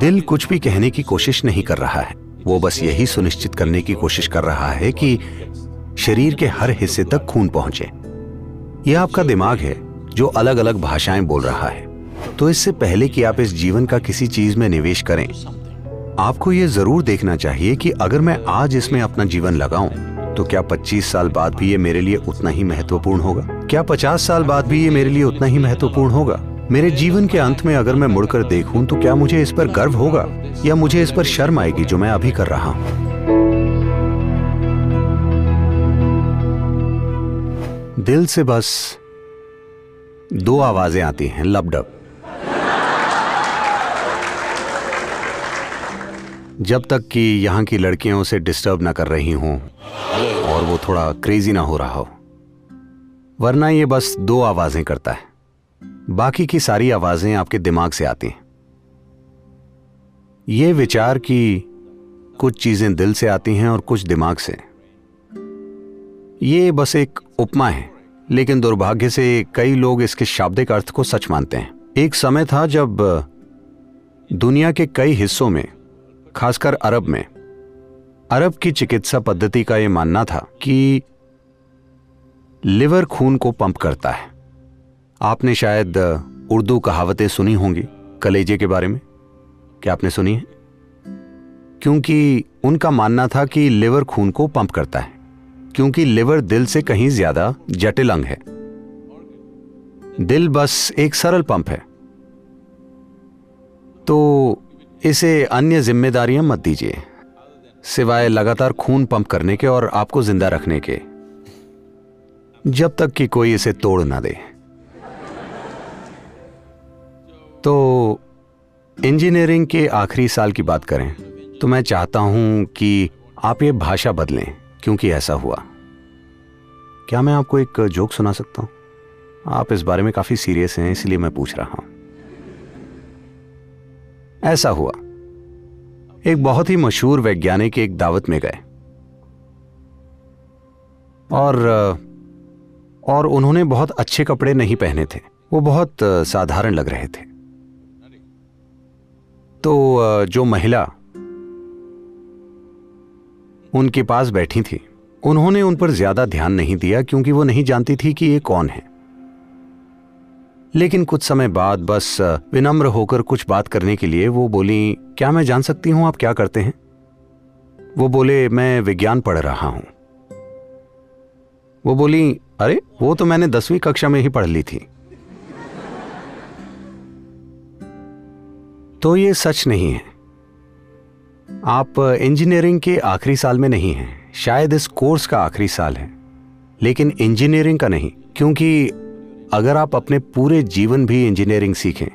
दिल कुछ भी कहने की कोशिश नहीं कर रहा है, वो बस यही सुनिश्चित करने की कोशिश कर रहा है कि शरीर के हर हिस्से तक खून पहुंचे। यह आपका दिमाग है जो अलग अलग भाषाएं बोल रहा है। तो इससे पहले कि आप इस जीवन का किसी चीज में निवेश करें, आपको यह जरूर देखना चाहिए कि अगर मैं आज इसमें अपना जीवन लगाऊं तो क्या 25 साल बाद भी ये मेरे लिए उतना ही महत्वपूर्ण होगा? क्या 50 साल बाद भी ये मेरे लिए उतना ही महत्वपूर्ण होगा? मेरे जीवन के अंत में अगर मैं मुड़कर देखूं तो क्या मुझे इस पर गर्व होगा या मुझे इस पर शर्म आएगी जो मैं अभी कर रहा हूं? दिल से बस दो आवाजें आती हैं, लबडब। जब तक कि यहाँ की लड़कियां उसे डिस्टर्ब ना कर रही हों और वो थोड़ा क्रेजी ना हो रहा हो, वरना ये बस दो आवाजें करता है। बाकी की सारी आवाजें आपके दिमाग से आती हैं। ये विचार कि कुछ चीजें दिल से आती हैं और कुछ दिमाग से, ये बस एक उपमा है, लेकिन दुर्भाग्य से कई लोग इसके शाब्दिक अर्थ को सच मानते हैं। एक समय था जब दुनिया के कई हिस्सों में, खासकर अरब में, अरब की चिकित्सा पद्धति का यह मानना था कि लिवर खून को पंप करता है। आपने शायद उर्दू कहावतें सुनी होंगी कलेजे के बारे में। क्या आपने सुनी है? क्योंकि उनका मानना था कि लिवर खून को पंप करता है, क्योंकि लिवर दिल से कहीं ज्यादा जटिल अंग है। दिल बस एक सरल पंप है, तो इसे अन्य जिम्मेदारियां मत दीजिए सिवाय लगातार खून पंप करने के और आपको जिंदा रखने के, जब तक कि कोई इसे तोड़ ना दे। तो इंजीनियरिंग के आखिरी साल की बात करें तो मैं चाहता हूं कि आप ये भाषा बदलें, क्योंकि ऐसा हुआ। क्या मैं आपको एक जोक सुना सकता हूं? आप इस बारे में काफी सीरियस हैं, इसलिए मैं पूछ रहा हूं। ऐसा हुआ, एक बहुत ही मशहूर वैज्ञानिक एक दावत में गए और उन्होंने बहुत अच्छे कपड़े नहीं पहने थे, वो बहुत साधारण लग रहे थे। तो जो महिला उनके पास बैठी थी, उन्होंने उन पर ज्यादा ध्यान नहीं दिया क्योंकि वो नहीं जानती थी कि ये कौन है। लेकिन कुछ समय बाद बस विनम्र होकर कुछ बात करने के लिए वो बोली, क्या मैं जान सकती हूं आप क्या करते हैं? वो बोले, मैं विज्ञान पढ़ रहा हूं। वो बोली, अरे वो तो मैंने 10वीं कक्षा में ही पढ़ ली थी। तो ये सच नहीं है। आप इंजीनियरिंग के आखिरी साल में नहीं हैं, शायद इस कोर्स का आखिरी साल है, लेकिन इंजीनियरिंग का नहीं। क्योंकि अगर आप अपने पूरे जीवन भी इंजीनियरिंग सीखें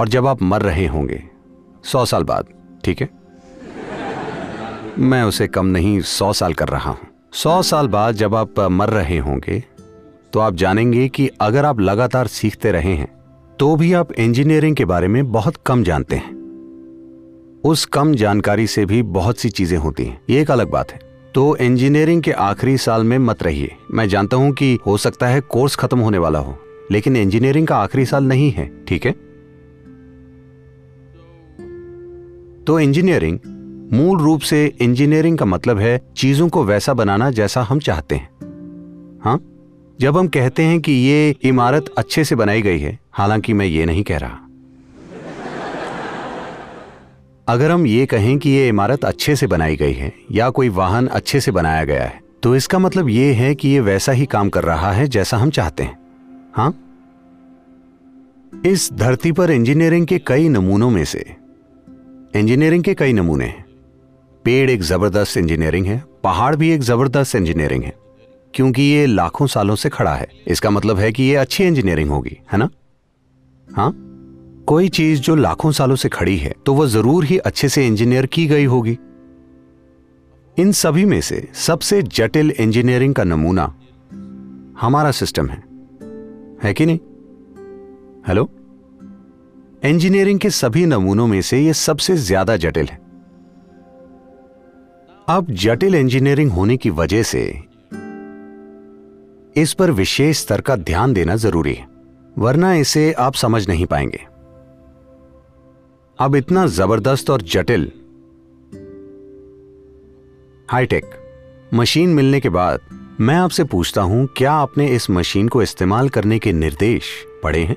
और जब आप मर रहे होंगे 100 साल बाद, ठीक है, मैं उसे कम नहीं 100 साल कर रहा हूं, 100 साल बाद जब आप मर रहे होंगे तो आप जानेंगे कि अगर आप लगातार सीखते रहे हैं तो भी आप इंजीनियरिंग के बारे में बहुत कम जानते हैं। उस कम जानकारी से भी बहुत सी चीजें होती हैं, ये एक अलग बात है। तो इंजीनियरिंग के आखिरी साल में मत रहिए। मैं जानता हूं कि हो सकता है कोर्स खत्म होने वाला हो, लेकिन इंजीनियरिंग का आखिरी साल नहीं है, ठीक है? तो इंजीनियरिंग मूल रूप से, इंजीनियरिंग का मतलब है चीजों को वैसा बनाना जैसा हम चाहते हैं। हाँ, जब हम कहते हैं कि ये इमारत अच्छे से बनाई गई है, हालांकि मैं ये नहीं कह रहा। अगर हम ये कहें कि ये इमारत अच्छे से बनाई गई है या कोई वाहन अच्छे से बनाया गया है, तो इसका मतलब ये है कि ये वैसा ही काम कर रहा है जैसा हम चाहते हैं। हाँ, इस धरती पर इंजीनियरिंग के कई नमूनों में से, इंजीनियरिंग के कई नमूने हैं। पेड़ एक जबरदस्त इंजीनियरिंग है, पहाड़ भी एक जबरदस्त इंजीनियरिंग है, क्योंकि ये लाखों सालों से खड़ा है। इसका मतलब है कि ये अच्छी इंजीनियरिंग होगी, है ना? हाँ, कोई चीज जो लाखों सालों से खड़ी है तो वह जरूर ही अच्छे से इंजीनियर की गई होगी। इन सभी में से सबसे जटिल इंजीनियरिंग का नमूना हमारा सिस्टम है कि नहीं? हेलो, इंजीनियरिंग के सभी नमूनों में से यह सबसे ज्यादा जटिल है। अब जटिल इंजीनियरिंग होने की वजह से इस पर विशेष स्तर का ध्यान देना जरूरी है, वरना इसे आप समझ नहीं पाएंगे। अब इतना जबरदस्त और जटिल हाईटेक मशीन मिलने के बाद मैं आपसे पूछता हूं, क्या आपने इस मशीन को इस्तेमाल करने के निर्देश पढ़े हैं?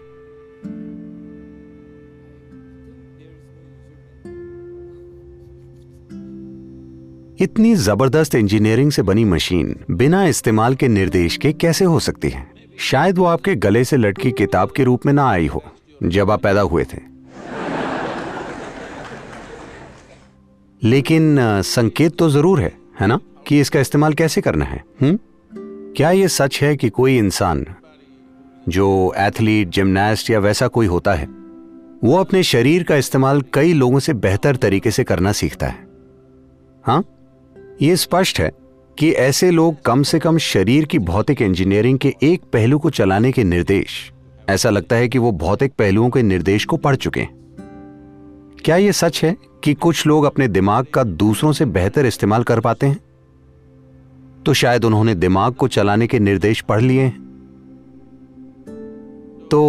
इतनी जबरदस्त इंजीनियरिंग से बनी मशीन बिना इस्तेमाल के निर्देश के कैसे हो सकती है? शायद वो आपके गले से लटकी किताब के रूप में ना आई हो जब आप पैदा हुए थे, लेकिन संकेत तो जरूर है ना, कि इसका इस्तेमाल कैसे करना है। क्या ये सच है कि कोई इंसान जो एथलीट, जिम्नास्ट या वैसा कोई होता है, वो अपने शरीर का इस्तेमाल कई लोगों से बेहतर तरीके से करना सीखता है? हाँ, ये स्पष्ट है कि ऐसे लोग कम से कम शरीर की भौतिक इंजीनियरिंग के एक पहलू को चलाने के निर्देश, ऐसा लगता है कि वो भौतिक पहलुओं के निर्देश को पढ़ चुके हैं। क्या ये सच है कि कुछ लोग अपने दिमाग का दूसरों से बेहतर इस्तेमाल कर पाते हैं? तो शायद उन्होंने दिमाग को चलाने के निर्देश पढ़ लिए हैं। तो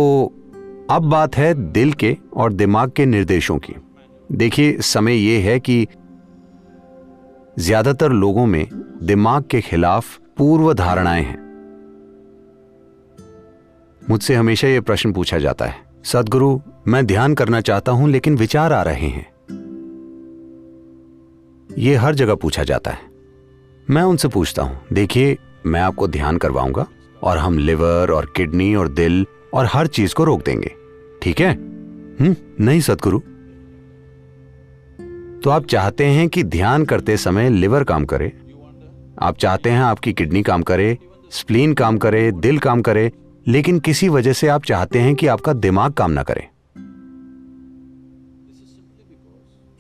अब बात है दिल के और दिमाग के निर्देशों की। देखिए, समय यह है कि ज्यादातर लोगों में दिमाग के खिलाफ पूर्व धारणाएं हैं। मुझसे हमेशा यह प्रश्न पूछा जाता है, सदगुरु मैं ध्यान करना चाहता हूं लेकिन विचार आ रहे हैं। यह हर जगह पूछा जाता है। मैं उनसे पूछता हूं, देखिए मैं आपको ध्यान करवाऊंगा और हम लिवर और किडनी और दिल और हर चीज को रोक देंगे, ठीक है? नहीं सदगुरु। तो आप चाहते हैं कि ध्यान करते समय लिवर काम करे, आप चाहते हैं आपकी किडनी काम करे, स्प्लीन काम करे, दिल काम करे, लेकिन किसी वजह से आप चाहते हैं कि आपका दिमाग काम ना करे।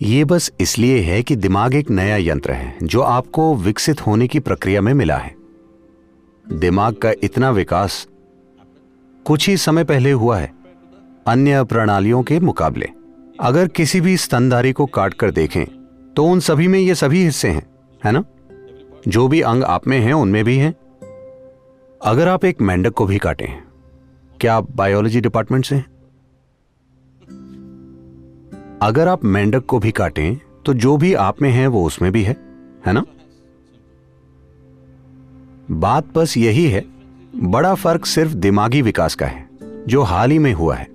ये बस इसलिए है कि दिमाग एक नया यंत्र है जो आपको विकसित होने की प्रक्रिया में मिला है। दिमाग का इतना विकास कुछ ही समय पहले हुआ है अन्य प्रणालियों के मुकाबले। अगर किसी भी स्तनधारी को काट कर देखें तो उन सभी में ये सभी हिस्से हैं, है ना? जो भी अंग आप में हैं उनमें भी हैं। अगर आप एक मेंढक को भी काटें, क्या आप बायोलॉजी डिपार्टमेंट से हैं? अगर आप मेंढक को भी काटें तो जो भी आप में है वो उसमें भी है ना? बात बस यही है, बड़ा फर्क सिर्फ दिमागी विकास का है जो हाल ही में हुआ है।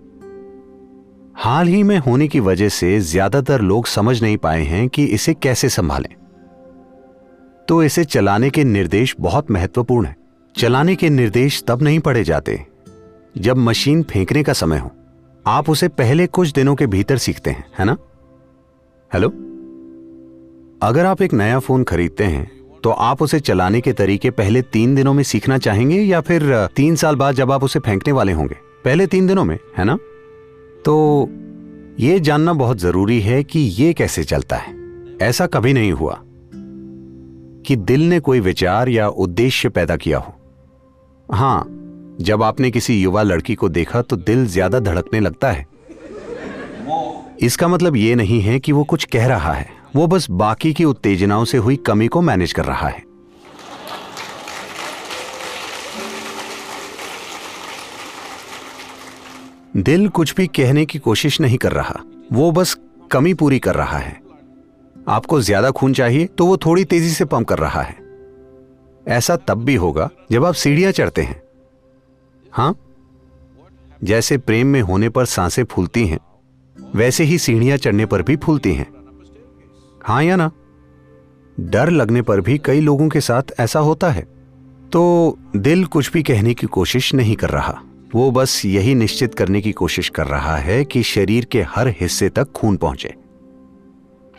हाल ही में होने की वजह से ज्यादातर लोग समझ नहीं पाए हैं कि इसे कैसे संभालें। तो इसे चलाने के निर्देश बहुत महत्वपूर्ण है। चलाने के निर्देश तब नहीं पढ़े जाते जब मशीन फेंकने का समय हो। आप उसे पहले कुछ दिनों के भीतर सीखते हैं, है ना? हेलो, अगर आप एक नया फोन खरीदते हैं तो आप उसे चलाने के तरीके पहले 3 दिनों में सीखना चाहेंगे या फिर 3 साल बाद जब आप उसे फेंकने वाले होंगे? पहले 3 दिनों में, है ना? तो ये जानना बहुत जरूरी है कि ये कैसे चलता है। ऐसा कभी नहीं हुआ कि दिल ने कोई विचार या उद्देश्य पैदा किया हो। हाँ, जब आपने किसी युवा लड़की को देखा तो दिल ज्यादा धड़कने लगता है। इसका मतलब ये नहीं है कि वो कुछ कह रहा है, वो बस बाकी की उत्तेजनाओं से हुई कमी को मैनेज कर रहा है। दिल कुछ भी कहने की कोशिश नहीं कर रहा, वो बस कमी पूरी कर रहा है। आपको ज्यादा खून चाहिए तो वो थोड़ी तेजी से पंप कर रहा है। ऐसा तब भी होगा जब आप सीढ़ियां चढ़ते हैं। हाँ, जैसे प्रेम में होने पर सांसें फूलती हैं, वैसे ही सीढ़ियां चढ़ने पर भी फूलती हैं, हाँ या ना? डर लगने पर भी कई लोगों के साथ ऐसा होता है। तो दिल कुछ भी कहने की कोशिश नहीं कर रहा, वो बस यही निश्चित करने की कोशिश कर रहा है कि शरीर के हर हिस्से तक खून पहुंचे।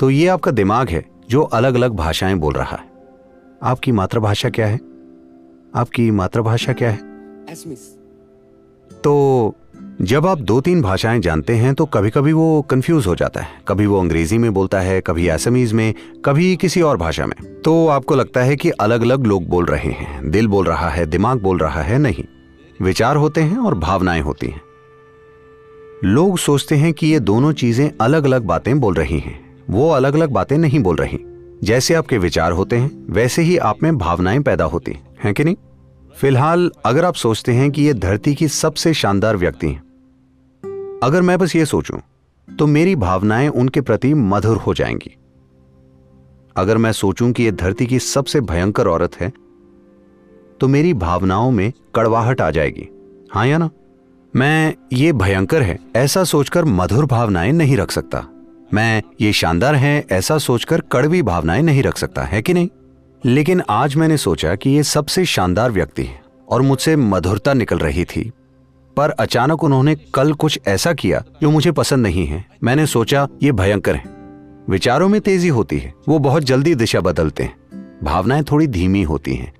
तो ये आपका दिमाग है जो अलग अलग भाषाएं बोल रहा है। आपकी मातृभाषा क्या है? आपकी मातृभाषा क्या है? तो जब आप 2-3 भाषाएं जानते हैं तो कभी कभी वो कंफ्यूज हो जाता है। कभी वो अंग्रेजी में बोलता है, कभी असमीज में, कभी किसी और भाषा में। तो आपको लगता है कि अलग अलग लोग बोल रहे हैं, दिल बोल रहा है, दिमाग बोल रहा है। नहीं, विचार होते हैं और भावनाएं होती हैं। लोग सोचते हैं कि ये दोनों चीजें अलग अलग बातें बोल रही हैं। वो अलग अलग बातें नहीं बोल रही। जैसे आपके विचार होते हैं वैसे ही आप में भावनाएं पैदा होती हैं, कि नहीं? फिलहाल अगर आप सोचते हैं कि ये धरती की सबसे शानदार व्यक्ति हैं, अगर मैं बस ये सोचूं तो मेरी भावनाएं उनके प्रति मधुर हो जाएंगी। अगर मैं सोचूं कि यह धरती की सबसे भयंकर औरत है तो मेरी भावनाओं में कड़वाहट आ जाएगी, हाँ या ना? मैं ये भयंकर है ऐसा सोचकर मधुर भावनाएं नहीं रख सकता, मैं ये शानदार है ऐसा सोचकर कड़वी भावनाएं नहीं रख सकता, है कि नहीं? लेकिन आज मैंने सोचा कि ये सबसे शानदार व्यक्ति है और मुझसे मधुरता निकल रही थी, पर अचानक उन्होंने कल कुछ ऐसा किया जो मुझे पसंद नहीं है। मैंने सोचा ये भयंकर है। विचारों में तेजी होती है, वो बहुत जल्दी दिशा बदलते हैं, भावनाएं थोड़ी धीमी होती हैं,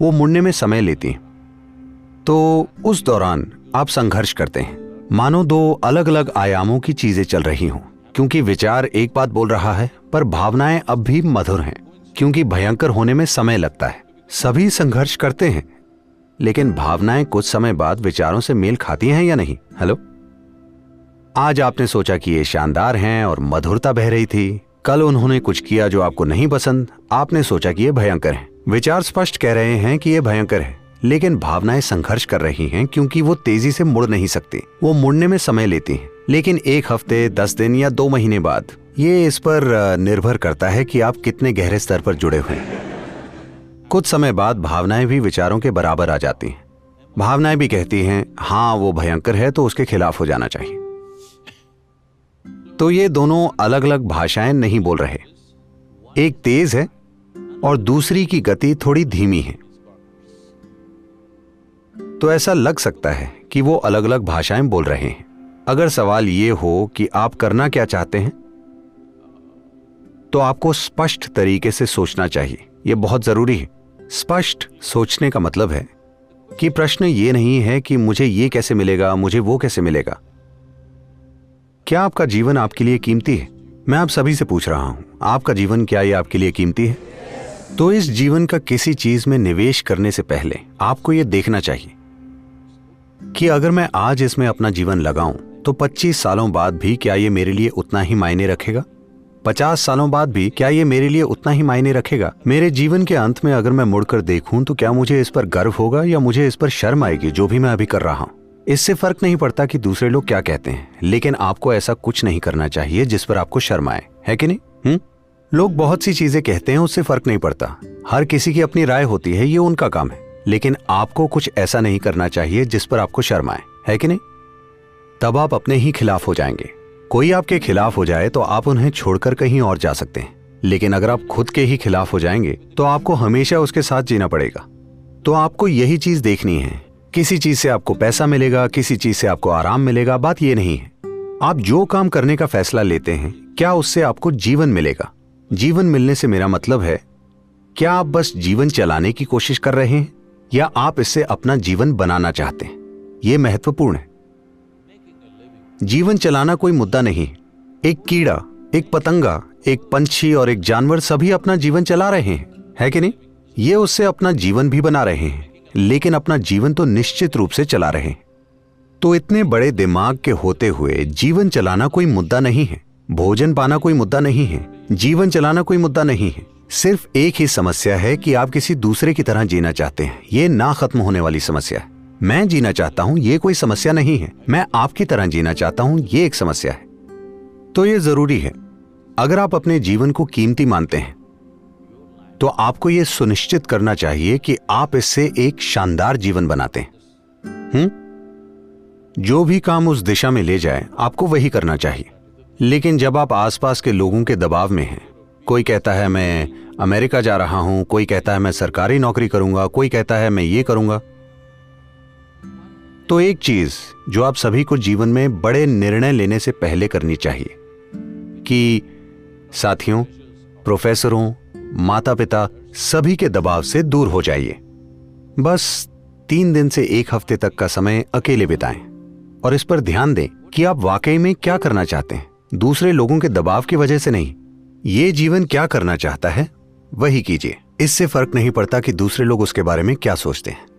वो मुड़ने में समय लेती हैं। तो उस दौरान आप संघर्ष करते हैं, मानो दो अलग अलग आयामों की चीजें चल रही हों, क्योंकि विचार एक बात बोल रहा है पर भावनाएं अब भी मधुर हैं, क्योंकि भयंकर होने में समय लगता है। सभी संघर्ष करते हैं लेकिन भावनाएं कुछ समय बाद विचारों से मेल खाती हैं या नहीं? हेलो, आज आपने सोचा कि ये शानदार हैं और मधुरता बह रही थी, कल उन्होंने कुछ किया जो आपको नहीं पसंद, आपने सोचा कि ये भयंकर हैं। विचार स्पष्ट कह रहे हैं कि ये भयंकर है, लेकिन भावनाएं संघर्ष कर रही हैं क्योंकि वो तेजी से मुड़ नहीं सकती, वो मुड़ने में समय लेती हैं। लेकिन एक हफ्ते, 10 दिन या 2 महीने बाद, ये इस पर निर्भर करता है कि आप कितने गहरे स्तर पर जुड़े हुए हैं। कुछ समय बाद भावनाएं भी विचारों के बराबर आ जाती हैं। भावनाएं भी कहती हैं हाँ वो भयंकर है तो उसके खिलाफ हो जाना चाहिए। तो ये दोनों अलग अलग भाषाएं नहीं बोल रहे, एक तेज है और दूसरी की गति थोड़ी धीमी है। तो ऐसा लग सकता है कि वो अलग अलग भाषाएं बोल रहे हैं। अगर सवाल ये हो कि आप करना क्या चाहते हैं, तो आपको स्पष्ट तरीके से सोचना चाहिए, यह बहुत जरूरी है। स्पष्ट सोचने का मतलब है कि प्रश्न ये नहीं है कि मुझे ये कैसे मिलेगा, मुझे वो कैसे मिलेगा। क्या आपका जीवन आपके लिए कीमती है? मैं आप सभी से पूछ रहा हूं, आपका जीवन क्या ये आपके लिए कीमती है? तो इस जीवन का किसी चीज में निवेश करने से पहले आपको यह देखना चाहिए कि अगर मैं आज इसमें अपना जीवन लगाऊं तो 25 सालों बाद भी क्या यह मेरे लिए उतना ही मायने रखेगा? 50 सालों बाद भी क्या ये मेरे लिए उतना ही मायने रखेगा? मेरे जीवन के अंत में अगर मैं मुड़कर देखूं तो क्या मुझे इस पर गर्व होगा या मुझे इस पर शर्म आएगी जो भी मैं अभी कर रहा हूं? इससे फर्क नहीं पड़ता कि दूसरे लोग क्या कहते हैं, लेकिन आपको ऐसा कुछ नहीं करना चाहिए जिस पर आपको शर्म आए, है कि नहीं? लोग बहुत सी चीजें कहते हैं, उससे फर्क नहीं पड़ता, हर किसी की अपनी राय होती है, ये उनका काम है। लेकिन आपको कुछ ऐसा नहीं करना चाहिए जिस पर आपको शर्म आए, है कि नहीं? तब आप अपने ही खिलाफ हो जाएंगे। कोई आपके खिलाफ हो जाए तो आप उन्हें छोड़कर कहीं और जा सकते हैं, लेकिन अगर आप खुद के ही खिलाफ हो जाएंगे तो आपको हमेशा उसके साथ जीना पड़ेगा। तो आपको यही चीज देखनी है, किसी चीज से आपको पैसा मिलेगा, किसी चीज से आपको आराम मिलेगा, बात ये नहीं है। आप जो काम करने का फैसला लेते हैं, क्या उससे आपको जीवन मिलेगा? जीवन मिलने से मेरा मतलब है, क्या आप बस जीवन चलाने की कोशिश कर रहे हैं या आप इससे अपना जीवन बनाना चाहते हैं? यह महत्वपूर्ण है। जीवन चलाना कोई मुद्दा नहीं। एक कीड़ा, एक पतंगा, एक पंछी और एक जानवर सभी अपना जीवन चला रहे हैं, है कि नहीं? ये उससे अपना जीवन भी बना रहे हैं, लेकिन अपना जीवन तो निश्चित रूप से चला रहे हैं। तो इतने बड़े दिमाग के होते हुए जीवन चलाना कोई मुद्दा नहीं है, भोजन पाना कोई मुद्दा नहीं है, जीवन चलाना कोई मुद्दा नहीं है। सिर्फ एक ही समस्या है कि आप किसी दूसरे की तरह जीना चाहते हैं। ये ना खत्म होने वाली समस्या है। मैं जीना चाहता हूं ये कोई समस्या नहीं है, मैं आपकी तरह जीना चाहता हूं ये एक समस्या है। तो ये जरूरी है, अगर आप अपने जीवन को कीमती मानते हैं तो आपको ये सुनिश्चित करना चाहिए कि आप इससे एक शानदार जीवन बनाते हैं। जो भी काम उस दिशा में ले जाए आपको वही करना चाहिए। लेकिन जब आप आसपास के लोगों के दबाव में हैं, कोई कहता है मैं अमेरिका जा रहा हूं, कोई कहता है मैं सरकारी नौकरी करूंगा, कोई कहता है मैं ये करूंगा, तो एक चीज जो आप सभी को जीवन में बड़े निर्णय लेने से पहले करनी चाहिए कि साथियों, प्रोफेसरों, माता पिता, सभी के दबाव से दूर हो जाइए। बस 3 दिन से 1 हफ्ते तक का समय अकेले बिताएं और इस पर ध्यान दें कि आप वाकई में क्या करना चाहते हैं, दूसरे लोगों के दबाव की वजह से नहीं। ये जीवन क्या करना चाहता है वही कीजिए, इससे फर्क नहीं पड़ता कि दूसरे लोग उसके बारे में क्या सोचते हैं।